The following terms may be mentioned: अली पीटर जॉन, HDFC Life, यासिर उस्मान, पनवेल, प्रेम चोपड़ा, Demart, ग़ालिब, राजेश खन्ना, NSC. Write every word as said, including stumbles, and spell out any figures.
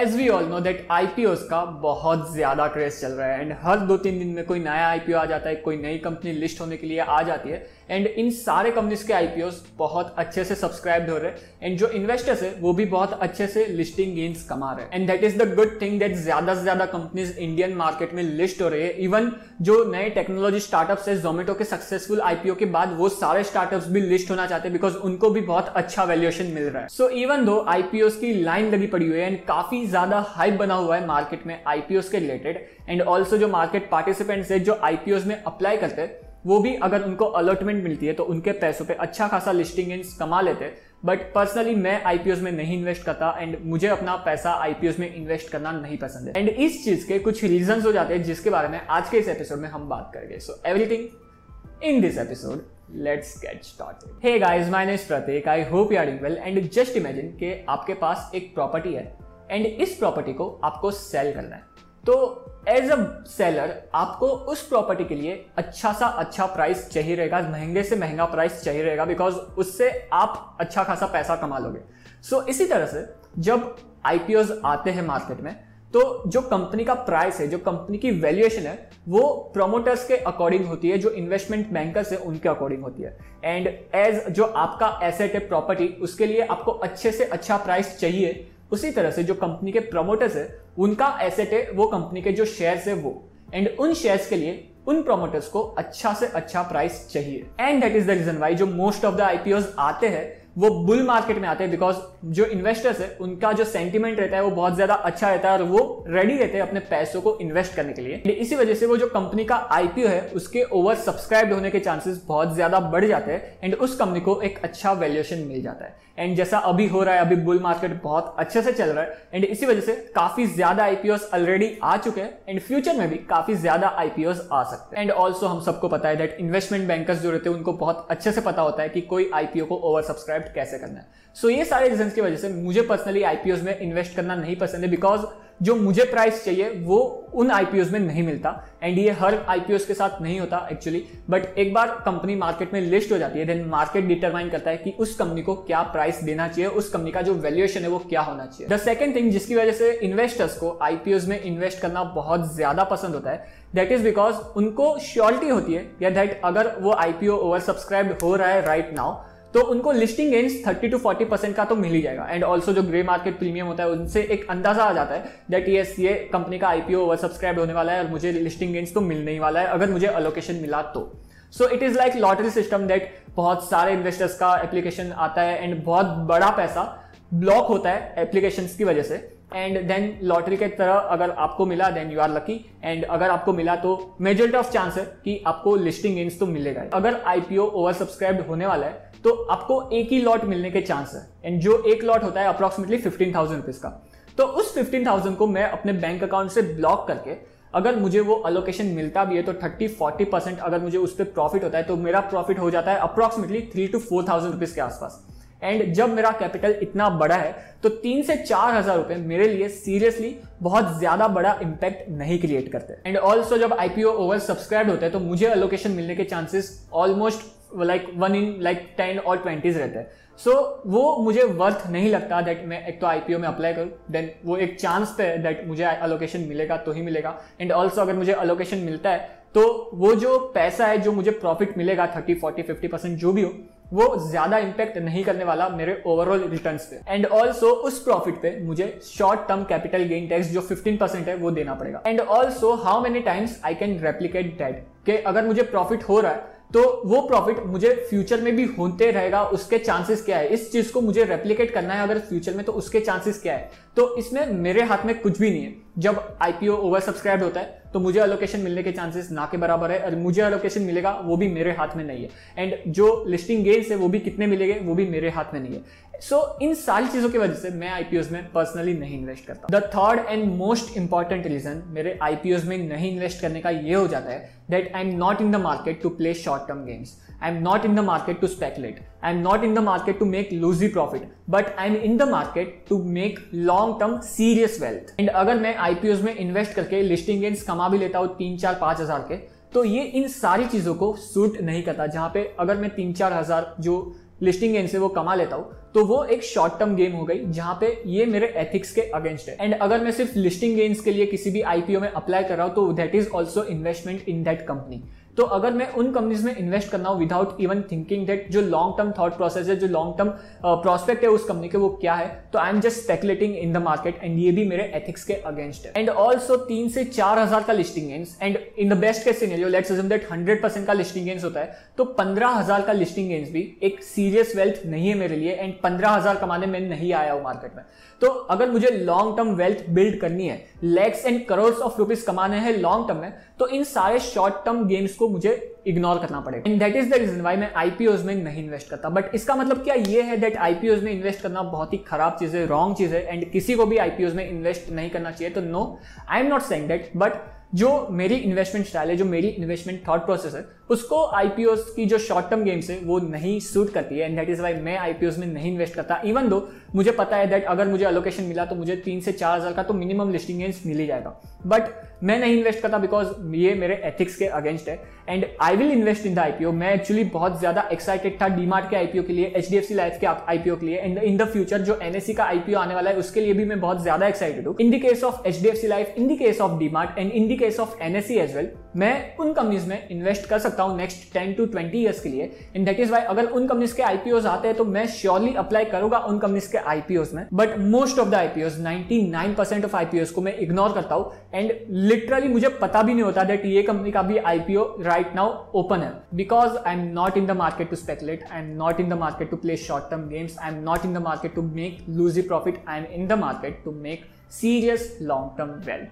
As we all know that IPOs का बहुत ज्यादा क्रेज चल रहा है एंड हर दो तीन दिन में कोई नया आईपीओ आ जाता है, कोई नई कंपनी लिस्ट होने के लिए आ जाती है एंड इन सारे कंपनीज के आईपीओस बहुत अच्छे से सब्सक्राइब हो रहे हैं एंड जो इन्वेस्टर्स है वो भी बहुत अच्छे से लिस्टिंग गेन्स कमा रहे हैं and that is the good thing that ज्यादा से ज्यादा कंपनीज इंडियन मार्केट में लिस्ट हो रही है। इवन जो नए टेक्नोलॉजी स्टार्टअप्स है, Zomato के सक्सेसफुल आईपीओ के बाद वो सारे स्टार्टअप्स भी लिस्ट होना चाहते हैं बिकॉज उनको भी बहुत अच्छा वैल्यूएशन मिल रहा है। सो इवन दो आईपीओस की लाइन लगी पड़ी हुई है एंड काफी ज्यादा हाइप बना हुआ है मार्केट में आईपीओस के रिलेटेड एंड ऑल्सो जो मार्केट पार्टिसिपेंट्स है जो आईपीओस में अप्लाई करते हैं वो भी अगर उनको अलॉटमेंट मिलती है तो उनके पैसों पे अच्छा खासा लिस्टिंग गेन्स कमा लेते हैं। बट पर्सनली मैं आईपीओस में नहीं इन्वेस्ट करता एंड मुझे अपना पैसा आईपीओस में इन्वेस्ट करना नहीं पसंद है एंड इस चीज के कुछ रीजंस हो जाते हैं जिसके बारे में आज के इस एपिसोड में हम बात करेंगे। So everything in this episode, let's get started. Hey guys, my name is Prateek, I hope you are doing well and just imagine कि आपके पास एक प्रॉपर्टी है एंड इस प्रॉपर्टी को आपको सेल करना है। तो एज अ सेलर आपको उस प्रॉपर्टी के लिए अच्छा सा अच्छा प्राइस चाहिए रहेगा, महंगे से महंगा प्राइस चाहिए रहेगा बिकॉज उससे आप अच्छा खासा पैसा कमा लोगे। सो so, इसी तरह से जब आईपीओज आते हैं मार्केट में तो जो कंपनी का प्राइस है, जो कंपनी की वैल्यूएशन है वो प्रोमोटर्स के अकॉर्डिंग होती है, जो इन्वेस्टमेंट बैंकर्स है उनके अकॉर्डिंग होती है एंड एज जो आपका एसेट है प्रॉपर्टी उसके लिए आपको अच्छे से अच्छा प्राइस चाहिए। उसी तरह से जो कंपनी के प्रमोटर्स है उनका एसेट है वो कंपनी के जो शेयर्स है वो एंड उन शेयर्स के लिए उन प्रमोटर्स को अच्छा से अच्छा प्राइस चाहिए and that is the reason why जो मोस्ट ऑफ द आईपीओस आते हैं वो बुल मार्केट में आते हैं बिकॉज जो इन्वेस्टर्स है उनका जो सेंटिमेंट रहता है वो बहुत ज्यादा अच्छा रहता है और वो रेडी रहते हैं अपने पैसों को इन्वेस्ट करने के लिए। इसी वजह से वो जो कंपनी का आईपीओ है उसके ओवर सब्सक्राइब होने के चांसेस बहुत ज्यादा बढ़ जाते हैं एंड उस कंपनी को एक अच्छा वैल्यूएशन मिल जाता है एंड जैसा अभी हो रहा है, अभी बुल मार्केट बहुत अच्छे से चल रहा है एंड इसी वजह से काफी ज्यादा आईपीओस ऑलरेडी आ चुके हैं एंड फ्यूचर में भी काफी ज्यादा आईपीओस आ सकते हैं एंड ऑल्सो हम सबको पता है दैट इन्वेस्टमेंट बैंकर्स जो रहते हैं उनको बहुत अच्छे से पता होता है कि कोई आईपीओ को ओवर सब्सक्राइब कैसे करना है। सो so, ये सारे रीजंस की वजह से मुझे पर्सनली आईपीओस में इन्वेस्ट करना नहीं पसंद है बिकॉज जो मुझे प्राइस चाहिए वो उन आईपीओस में नहीं मिलता एंड ये हर आईपीओस के साथ नहीं होता एक्चुअली। बट एक बार कंपनी मार्केट में लिस्ट हो जाती है देन मार्केट डिटरमाइन करता है कि उस कंपनी को क्या प्राइस देना चाहिए, उस कंपनी का जो वैल्यूएशन है वो क्या होना चाहिए। द सेकंड थिंग जिसकी वजह से इन्वेस्टर्स को आईपीओस में इन्वेस्ट करना बहुत ज्यादा पसंद होता है दैट इज बिकॉज उनको श्योरिटी होती है या दैट अगर वो आईपीओ ओवर सब्सक्राइब हो रहा है राइट नाउ तो उनको listing gains thirty to forty percent का तो मिल ही जाएगा एंड ऑल्सो जो ग्रे मार्केट प्रीमियम होता है उनसे एक अंदाजा आ जाता है दैट यस ये कंपनी का आईपीओ ओवर सब्सक्राइब होने वाला है और मुझे लिस्टिंग गेन्स तो मिलने ही वाला है अगर मुझे अलोकेशन मिला तो। So it is like lottery system that बहुत सारे इन्वेस्टर्स का एप्लीकेशन आता है एंड बहुत बड़ा पैसा ब्लॉक होता है एप्लीकेशन की वजह से एंड देन लॉटरी के तरह अगर आपको मिला then you are lucky and अगर आपको मिला तो मेजॉरिटी ऑफ चांस है कि आपको लिस्टिंग गेन्स तो मिलेगा। अगर आईपीओ ओवर सब्सक्राइब होने वाला है तो आपको एक ही लॉट मिलने के चांस है एंड जो एक लॉट होता है अप्रोक्सीमेटली फिफ्टीन थाउजेंड रुपीज का, तो उस फिफ्टीन थाउजेंड को मैं अपने बैंक अकाउंट से ब्लॉक करके अगर मुझे वो अलोकेशन मिलता भी है तो थर्टी फोर्टी परसेंट अगर मुझे उस पर प्रॉफिट होता है तो मेरा प्रॉफिट हो जाता है approximately three to four thousand rupees के आसपास एंड जब मेरा कैपिटल इतना बड़ा है तो तीन से चार हजार रुपए मेरे लिए सीरियसली बहुत ज्यादा बड़ा इम्पैक्ट नहीं क्रिएट करते एंड ऑल्सो जब आईपीओ ओवर सब्सक्राइब होता है तो मुझे अलोकेशन मिलने के chances almost like one in like ten और ट्वेंटीज रहता है। सो so, वो मुझे वर्थ नहीं लगता दैट मैं एक तो आईपीओ में अप्लाई करूँ देन वो एक चांस पे दैट मुझे अलोकेशन मिलेगा तो ही मिलेगा एंड ऑल्सो अगर मुझे अलोकेशन मिलता है तो वो जो पैसा है जो मुझे प्रॉफिट मिलेगा थर्टी फोर्टी फिफ्टी परसेंट जो भी हो वो ज्यादा इम्पैक्ट नहीं करने वाला मेरे ओवरऑल रिटर्न्स पे एंड ऑल्सो उस प्रॉफिट पे मुझे short term capital gain tax जो फिफ्टीन परसेंट है वो देना पड़ेगा and also how many times I can replicate that कि अगर मुझे प्रॉफिट हो रहा है तो वो प्रॉफिट मुझे फ्यूचर में भी होते रहेगा, उसके चांसेस क्या है, इस चीज को मुझे रेप्लिकेट करना है अगर फ्यूचर में तो उसके चांसेस क्या है। तो इसमें मेरे हाथ में कुछ भी नहीं है। जब आईपीओ ओवर सब्सक्राइब होता है तो मुझे अलोकेशन मिलने के चांसेस ना के बराबर है और मुझे अलोकेशन मिलेगा वो भी मेरे हाथ में नहीं है एंड जो लिस्टिंग गेन्स है वो भी कितने मिलेंगे वो भी मेरे हाथ में नहीं है। सो so, इन सारी चीजों की वजह से मैं आईपीओस में पर्सनली नहीं इन्वेस्ट करता। The third and most important reason मेरे आईपीओस में नहीं इन्वेस्ट करने का ये हो जाता है that I am not in the market to play short term games, I am not in the market to speculate, I am not in the market to make लूजी profit but I am in the market to make long term serious wealth. And अगर मैं IPOs में invest करके listing gains कमा भी लेता हूं तीन चार पांच हजार के तो ये इन सारी चीजों को सूट नहीं करता। जहां पे अगर मैं तीन चार हजार जो लिस्टिंग गेन्स है वो कमा लेता हूं तो वो एक शॉर्ट टर्म गेम हो गई जहां पे ये मेरे एथिक्स के अगेंस्ट है। एंड अगर मैं सिर्फ लिस्टिंग गेन्स के लिए किसी भी आईपीओ में अप्लाई कर रहा हूं तो that is also investment in that company. तो अगर मैं उन कंपनीज में इन्वेस्ट करना हूं विदाउट इवन थिंकिंग दैट जो लॉन्ग टर्म थॉट प्रोसेस है, जो लॉन्ग टर्म प्रोस्पेक्ट है उस कंपनी के वो क्या है, तो I am just speculating in the market and ये भी मेरे एथिक्स के अगेंस्ट है। एंड ऑल्सो तीन से चार हजार का listing gains and in the best case scenario let's assume that hundred percent का लिस्टिंग गेन्स होता है, तो पंद्रह हजार का लिस्टिंग गेन्स भी एक सीरियस वेल्थ नहीं है मेरे लिए एंड पंद्रह हजार कमाने में नहीं आया हूं मार्केट में। तो अगर मुझे लॉन्ग टर्म वेल्थ बिल्ड करनी है, lakhs and crore of rupees कमाने हैं लॉन्ग टर्म में, तो इन सारे शॉर्ट टर्म गेम्स को मुझे इग्नोर करना पड़ेगा। And that is the reason why मैं आईपीओज में नहीं इन्वेस्ट करता। बट इसका मतलब क्या ये है दैट आईपीओज में इन्वेस्ट करना बहुत ही खराब चीज है, रॉन्ग चीज है एंड किसी को भी आईपीओज में इन्वेस्ट नहीं करना चाहिए? तो no, I am not saying that. But जो मेरी इन्वेस्टमेंट स्टाइल है, जो मेरी इन्वेस्टमेंट थॉट प्रोसेस है, उसको आईपीओज की जो शॉर्ट टर्म गेम्स है वो नहीं सूट करती है एंड दैट इज वाई मैं आईपीओज में नहीं इन्वेस्ट करता। इवन दो मुझे पता है दैट अगर मुझे अलोकेशन मिला तो मुझे तीन से चार हजार का तो मिनिमम लिस्टिंग गेम्स मिल ही जाएगा, बट मैं नहीं इन्वेस्ट करता बिकॉज ये मेरे एथिक्स के अगेंस्ट है। And I will invest in the IPO. मैं एक्चुअली बहुत ज्यादा एक्साइटेड था डीमार्ट के आईपीओ के लिए, एचडीएफसी लाइफ के आईपीओ के लिए एंड इन द फ्यूचर जो एनएससी का आईपीओ आने वाला है उसके लिए भी मैं बहुत ज्यादा एक्साइटेड हूँ। In the case of HDFC life, in the case of DMart and in the case of NSC as well, मैं उन कंपनीज में इन्वेस्ट कर सकता हूँ next ten to twenty years के लिए एंड दैट इज वाई अगर उन कंपनीज के आईपीओज आते हैं तो मैं श्योरली अप्लाई करूंगा उन कंपनीज के आईपीओज में। But most of the IPOs, ninety nine percent of IPOs को मैं इग्नोर करता हूँ एंड लिटरली मुझे पता भी नहीं होता दैट ये कंपनी का भी आईपीओ राइट नाउ ओपन है because I am not in the market to speculate, I am not in the market to play short term games, I am not in the market to make लूजी profit, I am in the market to make serious long term wealth.